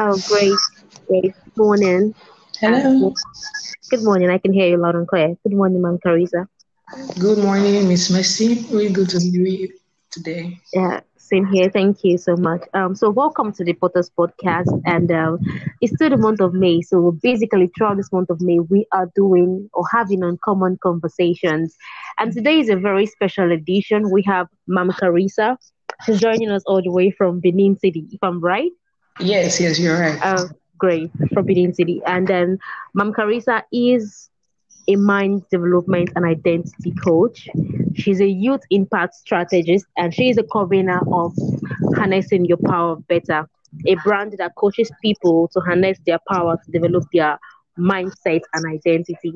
Oh, Grace. Morning. Hello. Good morning. I can hear you loud and clear. Good morning, Ma'am Carissa. Good morning, Miss Mercy. Really good to be with you today. Yeah, same here. Thank you so much. So welcome to the Potters Podcast, and it's still the month of May. So basically, throughout this month of May, we are doing or having uncommon conversations. And today is a very special edition. We have Ma'am Carissa. She's joining us all the way from Benin City, if I'm right. Yes, you're right. Great, from Benin City. And then Ma'am Carissa is a mind development and identity coach. She's a youth impact strategist, and she is a co-owner of Harnessing Your Power Better, a brand that coaches people to harness their power to develop their mindset and identity.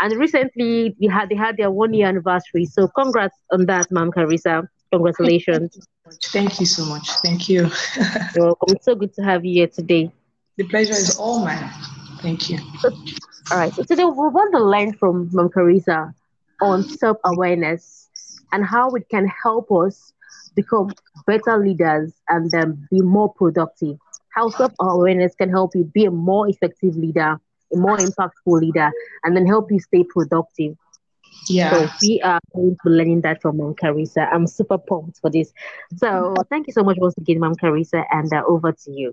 And recently, they had their one-year anniversary. So congrats on that, Ma'am Carissa. Congratulations. Thank you so much. Thank you. You're welcome. It's so good to have you here today. The pleasure is all mine. Thank you. All right. So today we want to learn from Ma'am Carissa on self-awareness and how it can help us become better leaders and then be more productive. How self-awareness can help you be a more effective leader, a more impactful leader, and then help you stay productive. Yeah. So we are going to be learning that from Ma'am Carissa. I'm super pumped for this. So thank you so much once again, Ma'am Carissa, and over to you.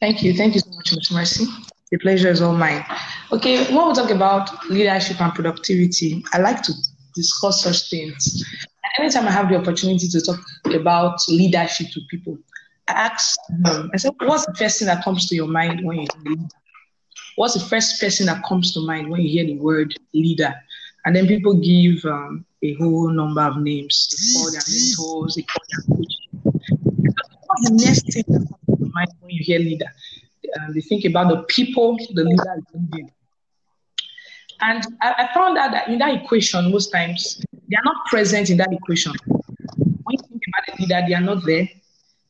Thank you. Thank you so much, Ms. Mercy. The pleasure is all mine. Okay, when we talk about leadership and productivity, I like to discuss such things. Anytime I have the opportunity to talk about leadership to people, I ask them, I said, what's the first thing that comes to your mind when you hear leader? What's the first person that comes to mind when you hear the word leader? And then people give a whole number of names. They call their mentors, they call their coaches. What's the next thing that comes to mind when you hear leader? They think about the people the leader is leading. And I found out that in that equation, most times, they are not present in that equation. When you think about a leader, they are not there.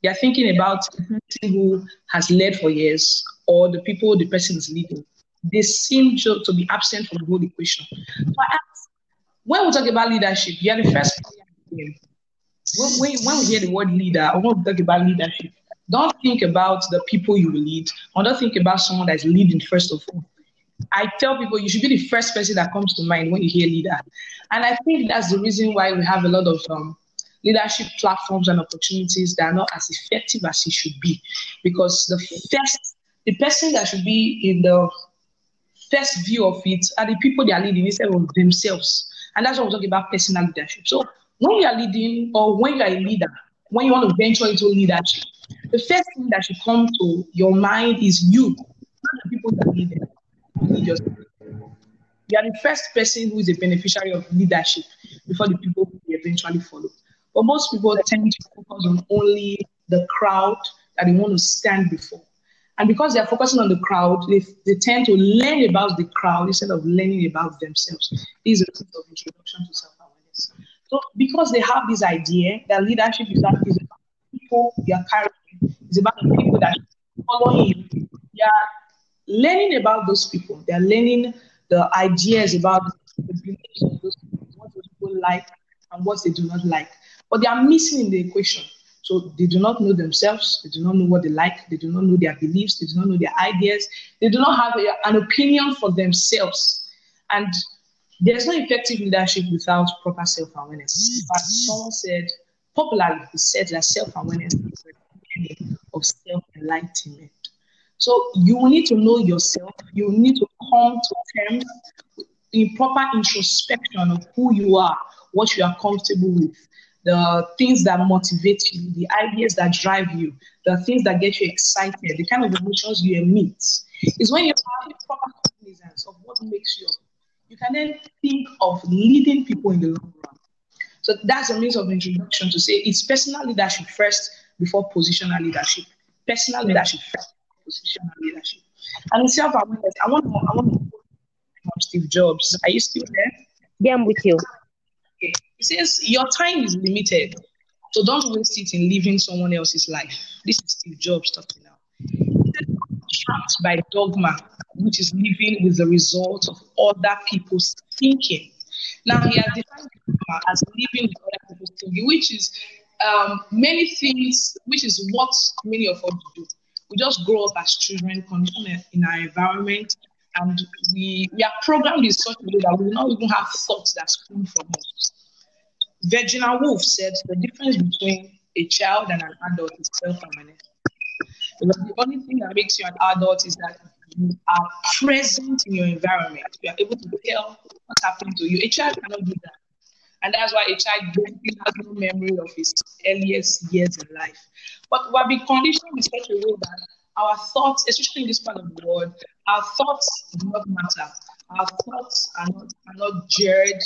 They are thinking about the person who has led for years or the people the person is leading. They seem to be absent from the whole equation. So I ask, when we talk about leadership, you are the first player in the game. When we hear the word leader, or when we talk about leadership, don't think about the people you will lead, or don't think about someone that's leading first of all. I tell people you should be the first person that comes to mind when you hear leader. And I think that's the reason why we have a lot of leadership platforms and opportunities that are not as effective as it should be. Because the person that should be in the first view of it are the people they are leading instead of themselves. And that's what we're talking about, personal leadership. So when you are leading, or when you are a leader, when you want to venture into leadership, the first thing that should come to your mind is you, not the people that lead them. You are the first person who is a beneficiary of leadership before the people who eventually follow. But most people tend to focus on only the crowd that they want to stand before. And because they're focusing on the crowd, they tend to learn about the crowd instead of learning about themselves. This is a sort of introduction to self-awareness. So because they have this idea that leadership is about people they are carrying, it's about the people that are following you, they are learning about those people. They are learning the ideas about the beliefs of those people, what those people like and what they do not like. But they are missing in the equation. So they do not know themselves, they do not know what they like, they do not know their beliefs, they do not know their ideas, they do not have an opinion for themselves. And there's no effective leadership without proper self-awareness. In fact, someone said, popularly, he said that self-awareness is a beginning of self-enlightenment. So you will need to know yourself, you will need to come to terms in proper introspection of who you are, what you are comfortable with, the things that motivate you, the ideas that drive you, the things that get you excited, the kind of emotions you emit. It's when you have a proper cognizance of what makes you up. You can then think of leading people in the long run. So that's a means of introduction to say it's personal leadership first before positional leadership. Personal leadership first before positional leadership. And in self-awareness, I want to quote from Steve Jobs. Are you still there? Yeah, I'm with you. Okay. He says, your time is limited, so don't waste it in living someone else's life. This is Steve Jobs talking now. He said, don't be trapped by dogma, which is living with the result of other people's thinking. Now, he has defined dogma as living with other people's thinking, which is what many of us do. we just grow up as children, conditioned in our environment, and we are programmed in such a way that we will not even have thoughts that spring from us. Virginia Woolf said the difference between a child and an adult is self-awareness. Because the only thing that makes you an adult is that you are present in your environment. You are able to tell what's happening to you. A child cannot do that. And that's why a child basically has no memory of his earliest years in life. But we'll be conditioned in such a way that our thoughts, especially in this part of the world, our thoughts do not matter. Our thoughts are not geared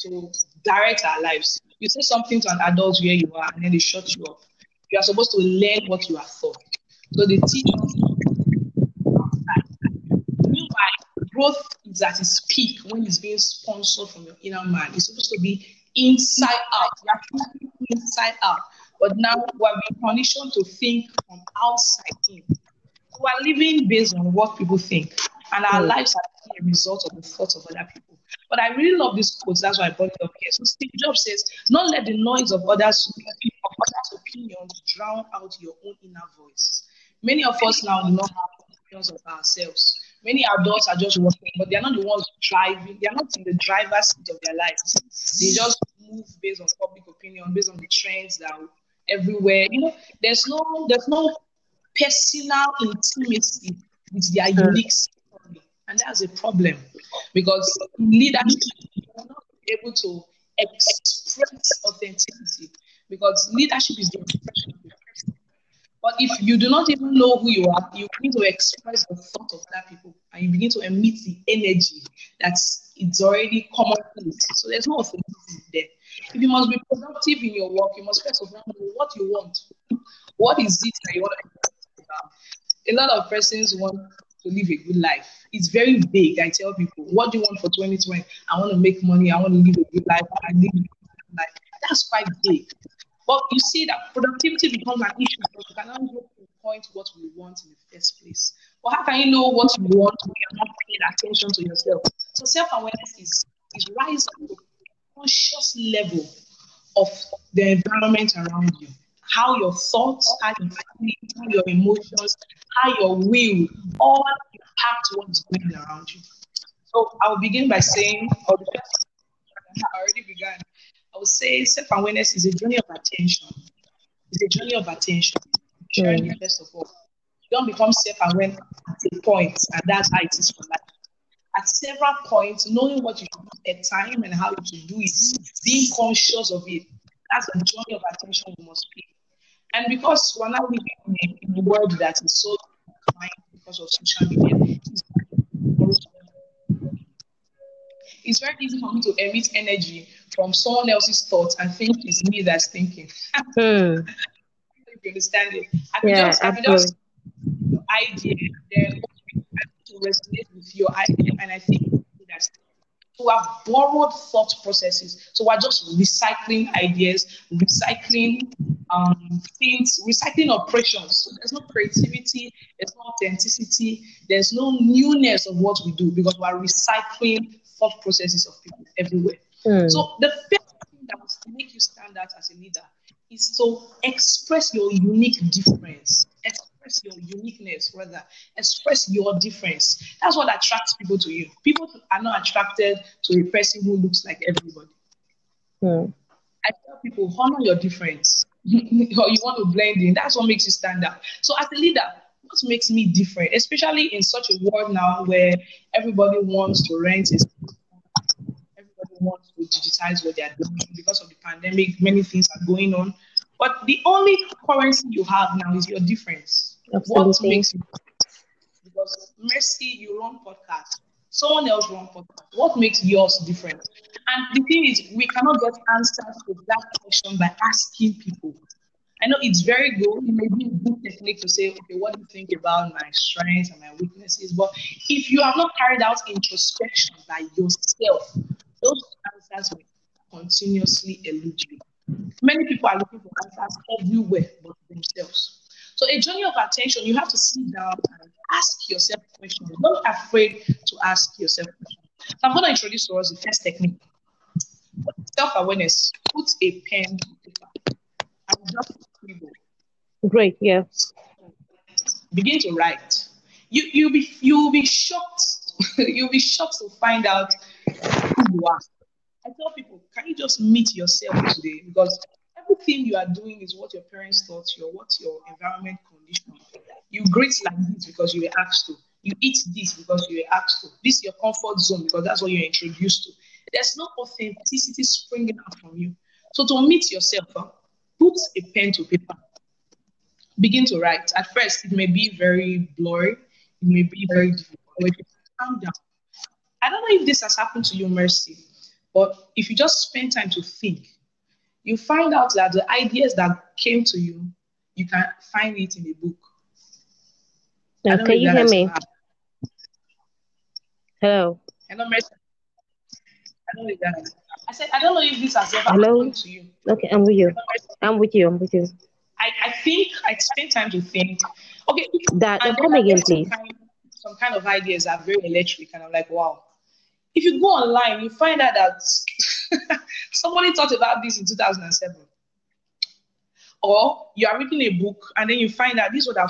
to direct our lives. You say something to an adult where you are, and then they shut you up. You are supposed to learn what you are taught. So they teach us outside. Meanwhile, growth is at its peak when it's being sponsored from your inner man. It's supposed to be inside out. You are thinking inside out. But now we are being conditioned to think from outside in. We are living based on what people think. And our lives are a result of the thoughts of other people. But I really love this quote. That's why I brought it up here. So Steve Jobs says, "Don't let the noise of others' opinions drown out your own inner voice." Many of us now do not have opinions of ourselves. Many adults are just working, but they are not the ones driving. They are not in the driver's seat of their lives. They just move based on public opinion, based on the trends that are everywhere. You know, there's no personal intimacy with their unique story, and that's a problem because in leadership you're not able to express authenticity because leadership is the expression of your person. But if you do not even know who you are, you begin to express the thought of other people, and you begin to emit the energy that's already commonplace. So there's no authenticity there. If you must be productive in your work, you must first of all know what you want. What is it that you want to talk about? A lot of persons want to live a good life. It's very vague. I tell people, what do you want for 2020? I want to make money. I want to live a good life. I live a good life. That's quite vague. But you see that productivity becomes an issue because you cannot pinpoint what we want in the first place. But how can you know what you want when you're not paying attention to yourself? So self-awareness is rising to a conscious level of the environment around you. How your thoughts, how your feelings, how your emotions, how your will, all impact what's going around you. So I'll begin by saying, or the first I already began, I would say self-awareness is a journey of attention. It's a journey of attention. Journey, first of all. You don't become self-aware at a point, and that's how it is for life. At several points, knowing what you should do at time and how you should do it, being conscious of it. That's the journey of attention we must be. And because we're now living in a world that is so defined because of social media, it's very easy for me to emit energy from someone else's thoughts and think it's me that's thinking. You understand it? I can just your idea, then to resonate with your idea, and I think that's who have borrowed thought processes. So we're just recycling ideas, recycling things, recycling operations. So there's no creativity, there's no authenticity, there's no newness of what we do because we're recycling thought processes of people everywhere. So the first thing that will make you stand out as a leader is to express your unique difference. Express your uniqueness, rather. Express your difference. That's what attracts people to you. People are not attracted to a person who looks like everybody. I tell people, honor your difference. You want to blend in. That's what makes you stand out. So as a leader, what makes me different? Especially in such a world now where everybody wants to rent a space. Everybody wants to digitize what they are doing. Because of the pandemic, many things are going on. But the only currency you have now is your difference. Absolutely. What makes you different? Because Mercy, you run podcast. Someone else run podcast. What makes yours different? And the thing is, we cannot get answers to that question by asking people. I know it's very good. It may be a good technique to say, okay, what do you think about my strengths and my weaknesses? But if you have not carried out introspection by yourself, those answers will continuously elude you. Many people are looking for answers everywhere but themselves. So a journey of attention, you have to sit down and ask yourself questions. Don't be afraid to ask yourself questions. So I'm going to introduce to us the first technique. Self-awareness. Put a pen to paper. And just scribble. Great, yeah. begin to write. You'll be shocked. You'll be shocked to find out who you are. I tell people, can you just meet yourself today? Because everything you are doing is what your parents taught you, what your environment conditioned. You greet like this because you were asked to. You eat this because you were asked to. This is your comfort zone because that's what you're introduced to. There's no authenticity springing up from you. So to meet yourself, put a pen to paper. Begin to write. At first, it may be very blurry. It may be very difficult. Calm down. I don't know if this has happened to you, Mercy, but if you just spend time to think, you find out that the ideas that came to you, you can find it in a book. Now, can you hear me? Hello. Hello, Mercy. I don't know if this has ever happened to you. Okay, I'm with you. I'm with you. I think I spend time to think. Okay. That come again, please. Some kind of ideas are very electric, and I'm like, wow. If you go online, you find out that somebody thought about this in 2007. Or you are reading a book, and then you find out this would have.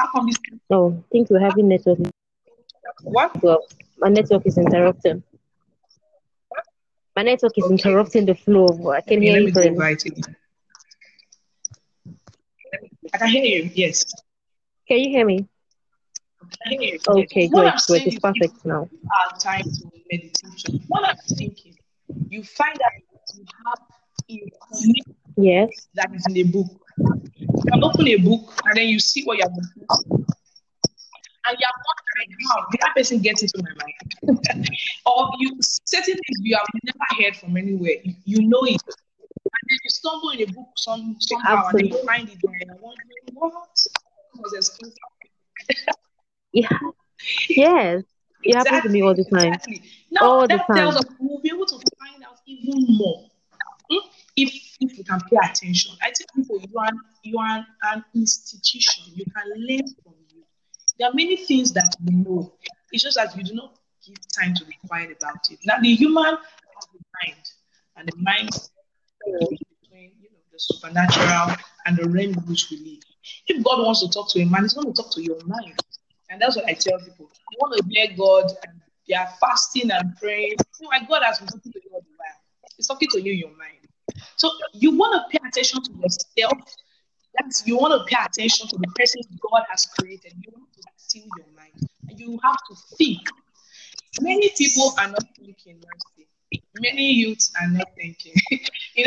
How come this? Oh, I think we're having network. What? Well, my network is interrupted. My network is interrupting the flow. I can hear you. I can hear you, yes. Can you hear me? Okay, good. It's perfect now. Time to meditation. What I'm thinking, you find that you have information that is in the book. You can open a book and then you see what you are doing. And you are wondering how did that person get into my mind? Or you certain things you have never heard from anywhere. You know it. And then you stumble in a book somehow and then you find it there and wondering what was exclusive. Yeah. Yes. It happens to me all the time. Exactly. Now all that the time. Tells us we'll be able to find out even more if you can pay attention. I tell people you are an institution. You can learn from you. There are many things that you know. It's just that you do not give time to be quiet about it. Now the human has the mind, and the mind is between the supernatural and the realm in which we live. If God wants to talk to a man, he's going to talk to your mind. And that's what I tell people. You want to hear God, and they are fasting and praying. My God has been talking to you all the while. It's talking to you, your mind. So you want to pay attention to yourself. That's, you want to pay attention to the person God has created. You want to steal your mind. And you have to think. Many people are not thinking. Many youths are not thinking. I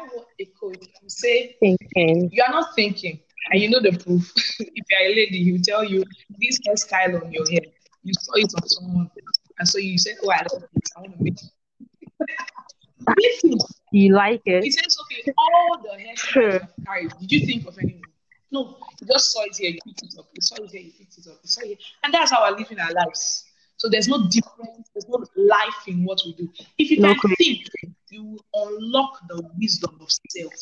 have a coach who say, thinking. You are not thinking. And you know the proof. If you're a lady, he'll tell you, this hair style on your head. You saw it on someone. And so you said, oh, I love this. I want to make it. You like it? He says, okay, all the hair styles I've carried, did you think of anyone? No. You just saw it here, you picked it up. You saw it here, you picked it up. You saw it here. And that's how we're living our lives. So there's no difference. There's no life in what we do. If you can think, you will unlock the wisdom of self.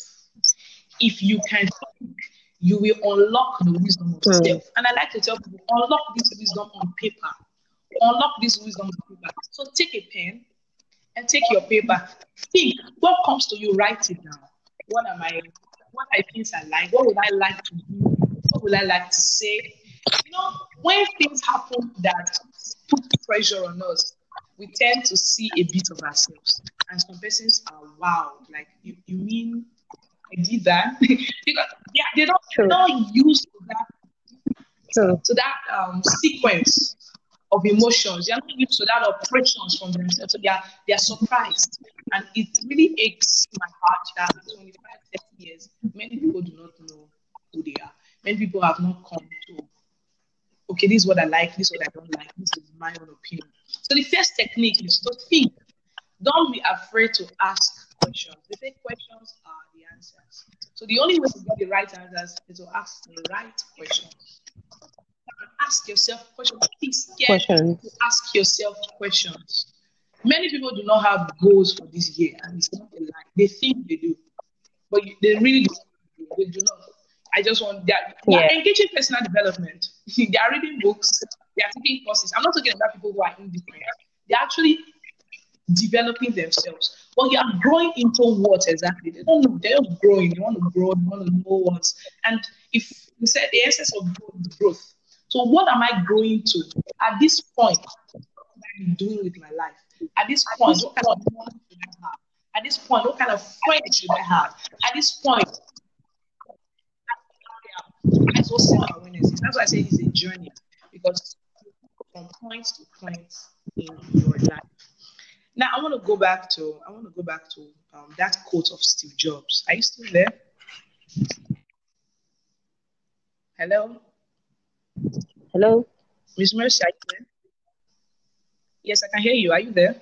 If you can think, you will unlock the wisdom of self. And I like to tell people, unlock this wisdom on paper. Unlock this wisdom on paper. So take a pen and take your paper. Think. What comes to you, write it down. What are things I like? What would I like to do? What would I like to say? When things happen that put pressure on us, we tend to see a bit of ourselves. And some persons are wild. Like, you mean... I did that because they don't not used to that to that sequence of emotions. They are not used to that oppressions from themselves. So they are surprised, and it really aches my heart that 25, 30 years, many people do not know who they are. Many people have not come to. Okay, this is what I like. This is what I don't like. This is my own opinion. So the first technique is to think. Don't be afraid to ask questions. The fake questions are the answers. So the only way to get the right answers is to ask the right questions. Ask yourself questions. Be scared to ask yourself questions. Many people do not have goals for this year, and it's not a lie. They think they do, but they really do. They do not. I just want that. They are engaging personal development. They are reading books. They are taking courses. I'm not talking about people who are indifferent. They are actually developing themselves. But you are growing into what exactly? They don't know. They are growing. You want to grow. You want to know what. And if you said the essence of growth. So what am I growing to? At this point, what am I doing with my life? At this point, what kind of money do I have? At this point, what kind of friends do I have? At this point, it's all self-awareness. That's why I say it's a journey, because from point to point in your life. Now, I want to go back to that quote of Steve Jobs. Are you still there? Hello. Hello. Miss Mercy, are you there? Yes, I can hear you. Are you there?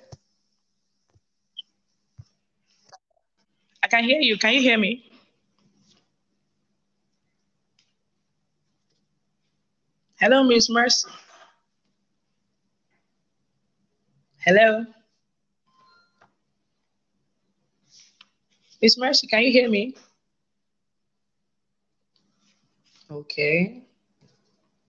I can hear you. Can you hear me? Hello, Miss Mercy. Hello. Miss Mercy, can you hear me? Okay.